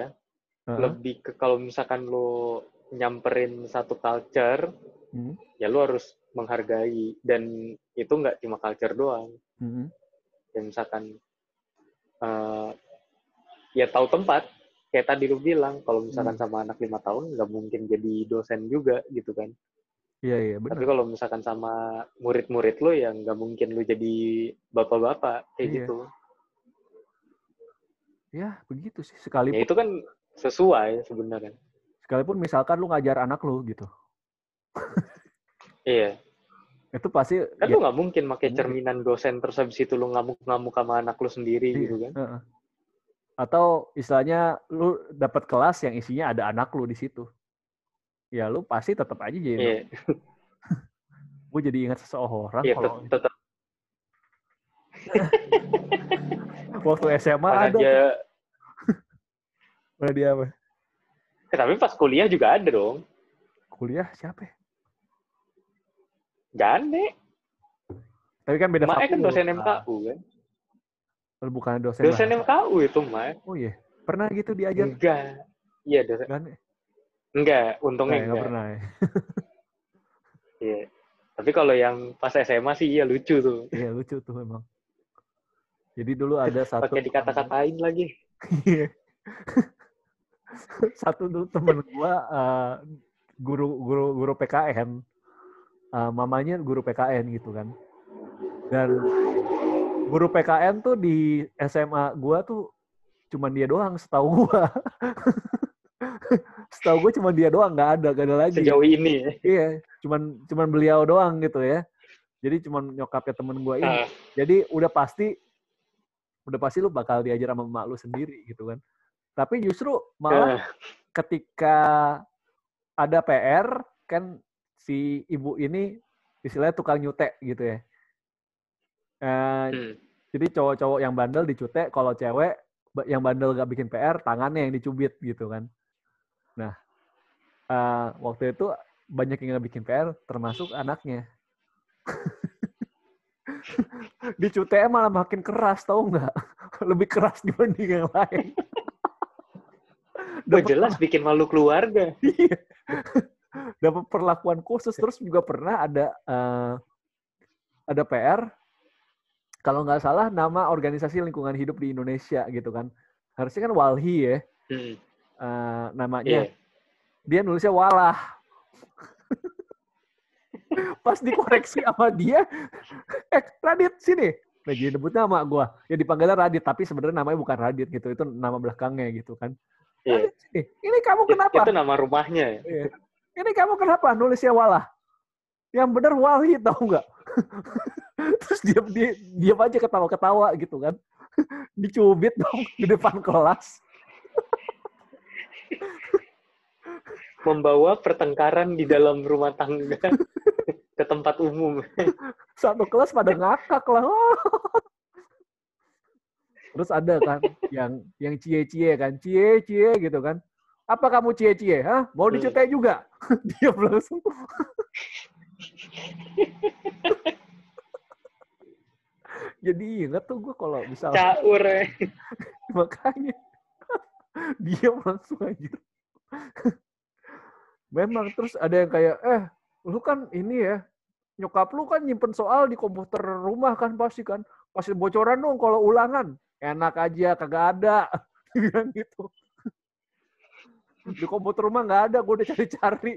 uh-huh. lebih ke kalau misalkan lu nyamperin satu culture, hmm. ya lu harus menghargai dan itu enggak cuma culture doang. Hmm. Ya misalkan uh, ya tahu tempat, kayak tadi lu bilang, kalau misalkan hmm. sama anak lima tahun nggak mungkin jadi dosen juga gitu kan. Iya, iya benar. Tapi kalau misalkan sama murid-murid lu ya nggak mungkin lu jadi bapak-bapak kayak iya. gitu. Ya begitu sih, sekalipun. Ya itu kan sesuai sebenarnya. Sekalipun misalkan lu ngajar anak lu gitu. Iya. Itu pasti. Kan ya, lu nggak mungkin pakai cerminan dosen terus habis itu lu ngamuk-ngamuk sama anak lu sendiri iya. gitu kan. Uh-uh. Atau istilahnya lu dapat kelas yang isinya ada anak lu di situ. Ya lu pasti tetap aja jadi. Yeah. Gue jadi ingat seseorang yeah, kalau tetap. Waktu S M A mana ada. Aja... Mana dia apa? Tapi pas kuliah juga ada dong. Kuliah siapa? Gane. Tapi kan beda fakultas. Kan dosen M K U kan. Bukan dosen. Dosen M K U itu mah. Oh iya. Pernah gitu diajar? Enggak. Iya dosen. Gane. Enggak, untungnya nah, enggak. Enggak pernah. Iya. Tapi kalau yang pas S M A sih iya lucu tuh. Iya lucu tuh memang. Jadi dulu ada satu pakai dikata-katain lagi. Iya. Satu dulu temen gua uh, guru guru guru P K N. Uh, mamanya guru P K N gitu kan. Dan guru P K N tuh di S M A gue tuh cuman dia doang setahu gue. Setahu gue cuman dia doang, nggak ada, nggak ada lagi. Sejauh ini. Iya, cuman cuman beliau doang gitu ya. Jadi cuman nyokapnya temen gue ini. Uh. Jadi udah pasti, udah pasti lu bakal diajar sama emak lu sendiri gitu kan. Tapi justru malah uh. ketika ada P R kan si ibu ini istilahnya tukang nyutek gitu ya. Uh, hmm. Jadi cowok-cowok yang bandel dicutek, kalau cewek yang bandel gak bikin P R, tangannya yang dicubit gitu kan. Nah, uh, waktu itu banyak yang gak bikin P R, termasuk anaknya. Dicuteknya malah makin keras, tau gak? Lebih keras dibanding yang lain. Udah jelas bikin malu keluarga. Dapat perlakuan khusus, terus juga pernah ada uh, ada P R. Kalau nggak salah nama organisasi lingkungan hidup di Indonesia gitu kan. Harusnya kan WALHI ya. Hmm. Uh, namanya. Yeah. Dia nulisnya walah. Pas dikoreksi sama dia, eh Radit sini. Nah, dia nyebut nama gua. Ya dipanggilnya Radit, tapi sebenarnya namanya bukan Radit gitu. Itu nama belakangnya gitu kan. Yeah. Radit sini. Ini kamu kenapa? Itu nama rumahnya. Yeah. Ini kamu kenapa nulisnya walah? Yang benar WALHI, tahu nggak? Terus dia dia diam aja ketawa-ketawa gitu kan. Dicubit dong di depan kelas. Membawa pertengkaran di dalam rumah tangga ke tempat umum. Satu kelas pada ngakak lah. Terus ada kan yang yang cie-cie kan, cie-cie gitu kan. Apa kamu cie-cie? Hah? Mau dicetek juga? Dia langsung. Jadi ingat tuh gue kalau misalnya. Caur ya. Makanya. Dia langsung aja. Memang. Terus ada yang kayak, eh lu kan ini ya, nyokap lu kan nyimpen soal di komputer rumah kan pasti kan. Pasti bocoran dong kalau ulangan. Enak aja, kagak ada. Dibilang gitu. Di komputer rumah nggak ada, gue udah cari-cari.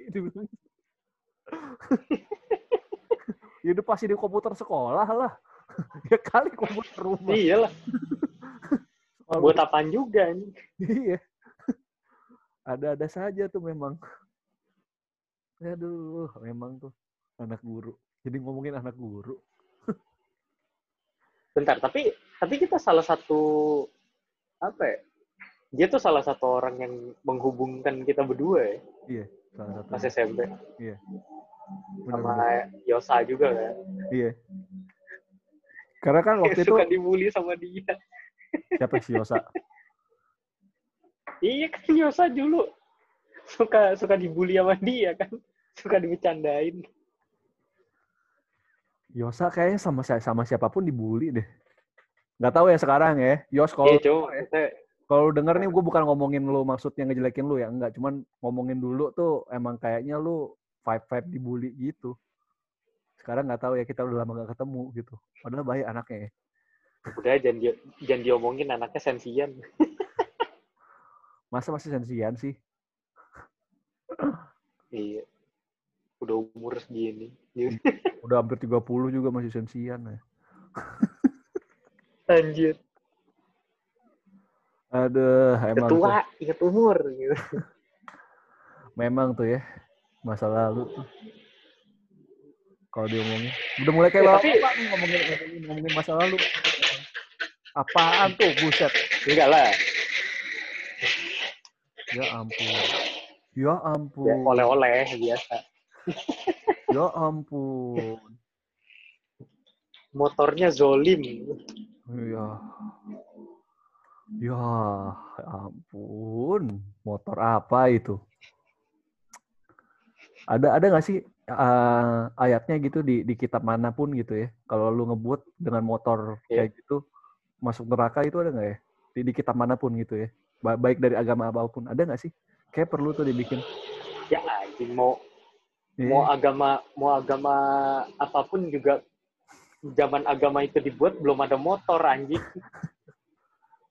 Ya udah pasti di komputer sekolah lah. Ya kali komputer rumah. Iyalah. Buat apaan juga nih. Iya. Ada-ada saja tuh memang. Aduh, memang tuh anak guru. Jadi ngomongin anak guru. Bentar, tapi tapi kita salah satu apa ya? Dia tuh salah satu orang yang menghubungkan kita berdua ya. Iya, salah satu. Pas S M P. Iya. Sama Yosa juga kan. Iya. Karena kan waktu itu suka dibully sama dia. Siapa si Yosa? Iya kan Yosa dulu. Suka suka dibully sama dia kan. Suka dibecandain. Yosa kayaknya sama sama siapapun dibully deh. Enggak tahu ya sekarang ya. Yos kalau iya, coba, ya. Kalau denger nih, gue bukan ngomongin lu maksudnya ngejelekin lu ya, enggak. Cuman ngomongin dulu tuh emang kayaknya lu vibe-vibe dibully gitu. Sekarang nggak tahu ya, kita udah lama nggak ketemu gitu. Padahal bahaya anaknya ya. Udah, jangan, di, jangan diomongin anaknya sensian. Masa masih sensian sih? Iya. Udah umur segini. Udah hampir tiga puluh juga masih sensian ya. Anjir. Aduh, emang tua, ingat umur gitu. Memang tuh ya, masa lalu tuh. Kalau diomongin, udah mulai kayak bapak ya, tapi... ngomongin, ngomongin, ngomongin masa lalu. Apaan tuh, buset? Enggak lah. Ya ampun. Ya ampun. Ya, oleh-oleh biasa. Ya ampun. Motornya zolim. Iya. Ya ampun, motor apa itu? Ada ada nggak sih uh, ayatnya gitu di di kitab manapun gitu ya? Kalau lu ngebut dengan motor kayak yeah. gitu masuk neraka itu ada nggak ya? Di, di kitab manapun gitu ya? Baik dari agama apapun ada nggak sih? Kayak perlu tuh dibikin. Ya, mau yeah. mau agama mau agama apapun juga zaman agama itu dibuat belum ada motor anjing.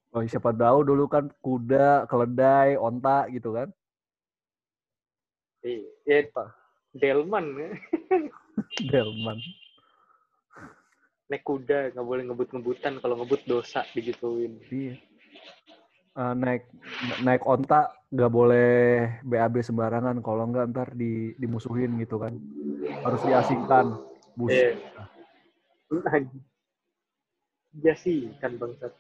Oh, siapa tahu dulu kan kuda, keledai, onta gitu kan? Iya, delman. Delman. Naik kuda nggak boleh ngebut-ngebutan, kalau ngebut dosa digituin. Iya. Uh, naik naik onta nggak boleh B A B sembarangan, kalau nggak ntar di dimusuhin gitu kan? Harus diasingkan. Bus. Iya. Diasingkan bangsat.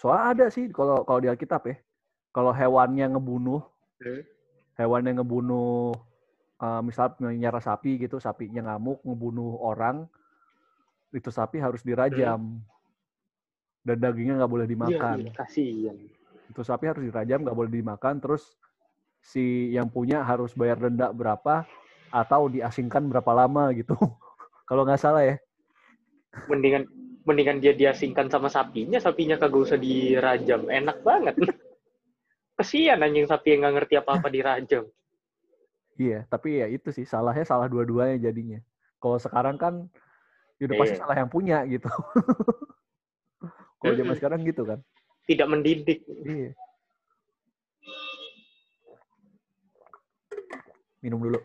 Soalnya ada sih kalau kalau di Alkitab ya. Kalau hewannya ngebunuh, hmm. hewannya ngebunuh uh, misal nyara sapi gitu, sapinya ngamuk ngebunuh orang, itu sapi harus dirajam. Hmm. Dan dagingnya nggak boleh dimakan. Ya, kasihan. Itu sapi harus dirajam, nggak boleh dimakan, terus si yang punya harus bayar denda berapa atau diasingkan berapa lama gitu. Kalau nggak salah ya. Mendingan Mendingan dia diasingkan sama sapinya, sapinya kagak usah dirajam. Enak banget. Kesian anjing sapi yang gak ngerti apa-apa dirajam. Iya, tapi ya itu sih. Salahnya salah dua-duanya jadinya. Kalau sekarang kan, ya udah eh. pasti salah yang punya gitu. Kalau zaman sekarang gitu kan. Tidak mendidik. Iya. Minum dulu.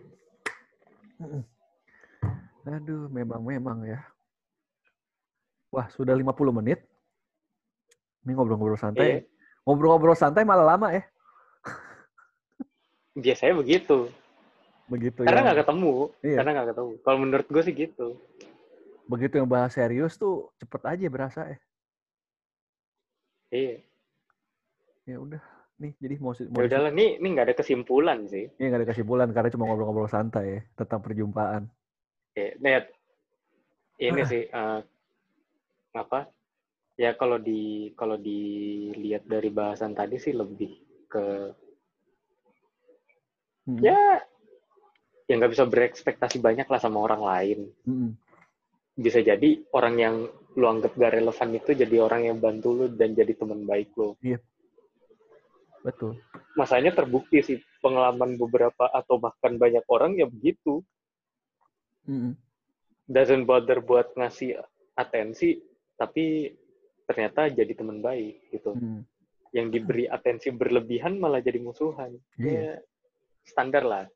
Aduh, memang-memang ya. Wah, sudah lima puluh menit. Ini ngobrol-ngobrol santai. Eh. Ngobrol-ngobrol santai malah lama ya. Biasanya begitu. begitu karena nggak yang... ketemu iya. Karena nggak ketemu kalau menurut gue sih gitu. Begitu yang bahas serius tuh cepet aja berasa ya. Iya. Ya udah nih jadi mau, mau ya udahlah nih nih nggak ada kesimpulan sih. Iya nggak ada kesimpulan karena cuma ngobrol-ngobrol santai ya tentang perjumpaan. Iya net ini ah. sih uh, apa ya kalau di kalau dilihat dari bahasan tadi sih lebih ke hmm. ya ya nggak bisa berekspektasi banyak lah sama orang lain. Hmm. Bisa jadi orang yang lu anggap gak relevan itu jadi orang yang bantu lu dan jadi teman baik lu. Iya. Betul. Masalahnya terbukti sih pengalaman beberapa atau bahkan banyak orang ya begitu. Mm-hmm. Doesn't bother buat ngasih atensi tapi ternyata jadi teman baik gitu. Mm. Yang diberi atensi berlebihan malah jadi musuhan. Yeah. Ya standar lah.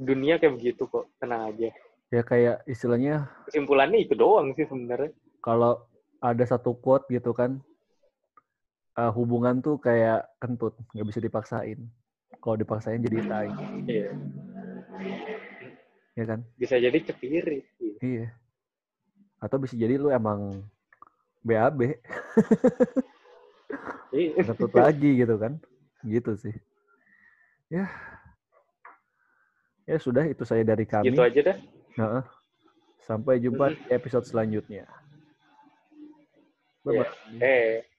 Dunia kayak begitu kok, tenang aja. Ya kayak istilahnya kesimpulannya itu doang sih sebenarnya. Kalau ada satu quote gitu kan, uh, hubungan tuh kayak kentut, nggak bisa dipaksain. Kalau dipaksain jadi tai. Iya. Iya kan? Bisa jadi cepirit. Iya. Atau bisa jadi lu emang B A B. Kentut lagi gitu kan? Gitu sih. Ya. Ya sudah itu saya dari kami. Gitu aja dah. Nah, sampai jumpa di episode selanjutnya. Bye-bye. Yeah. Hey.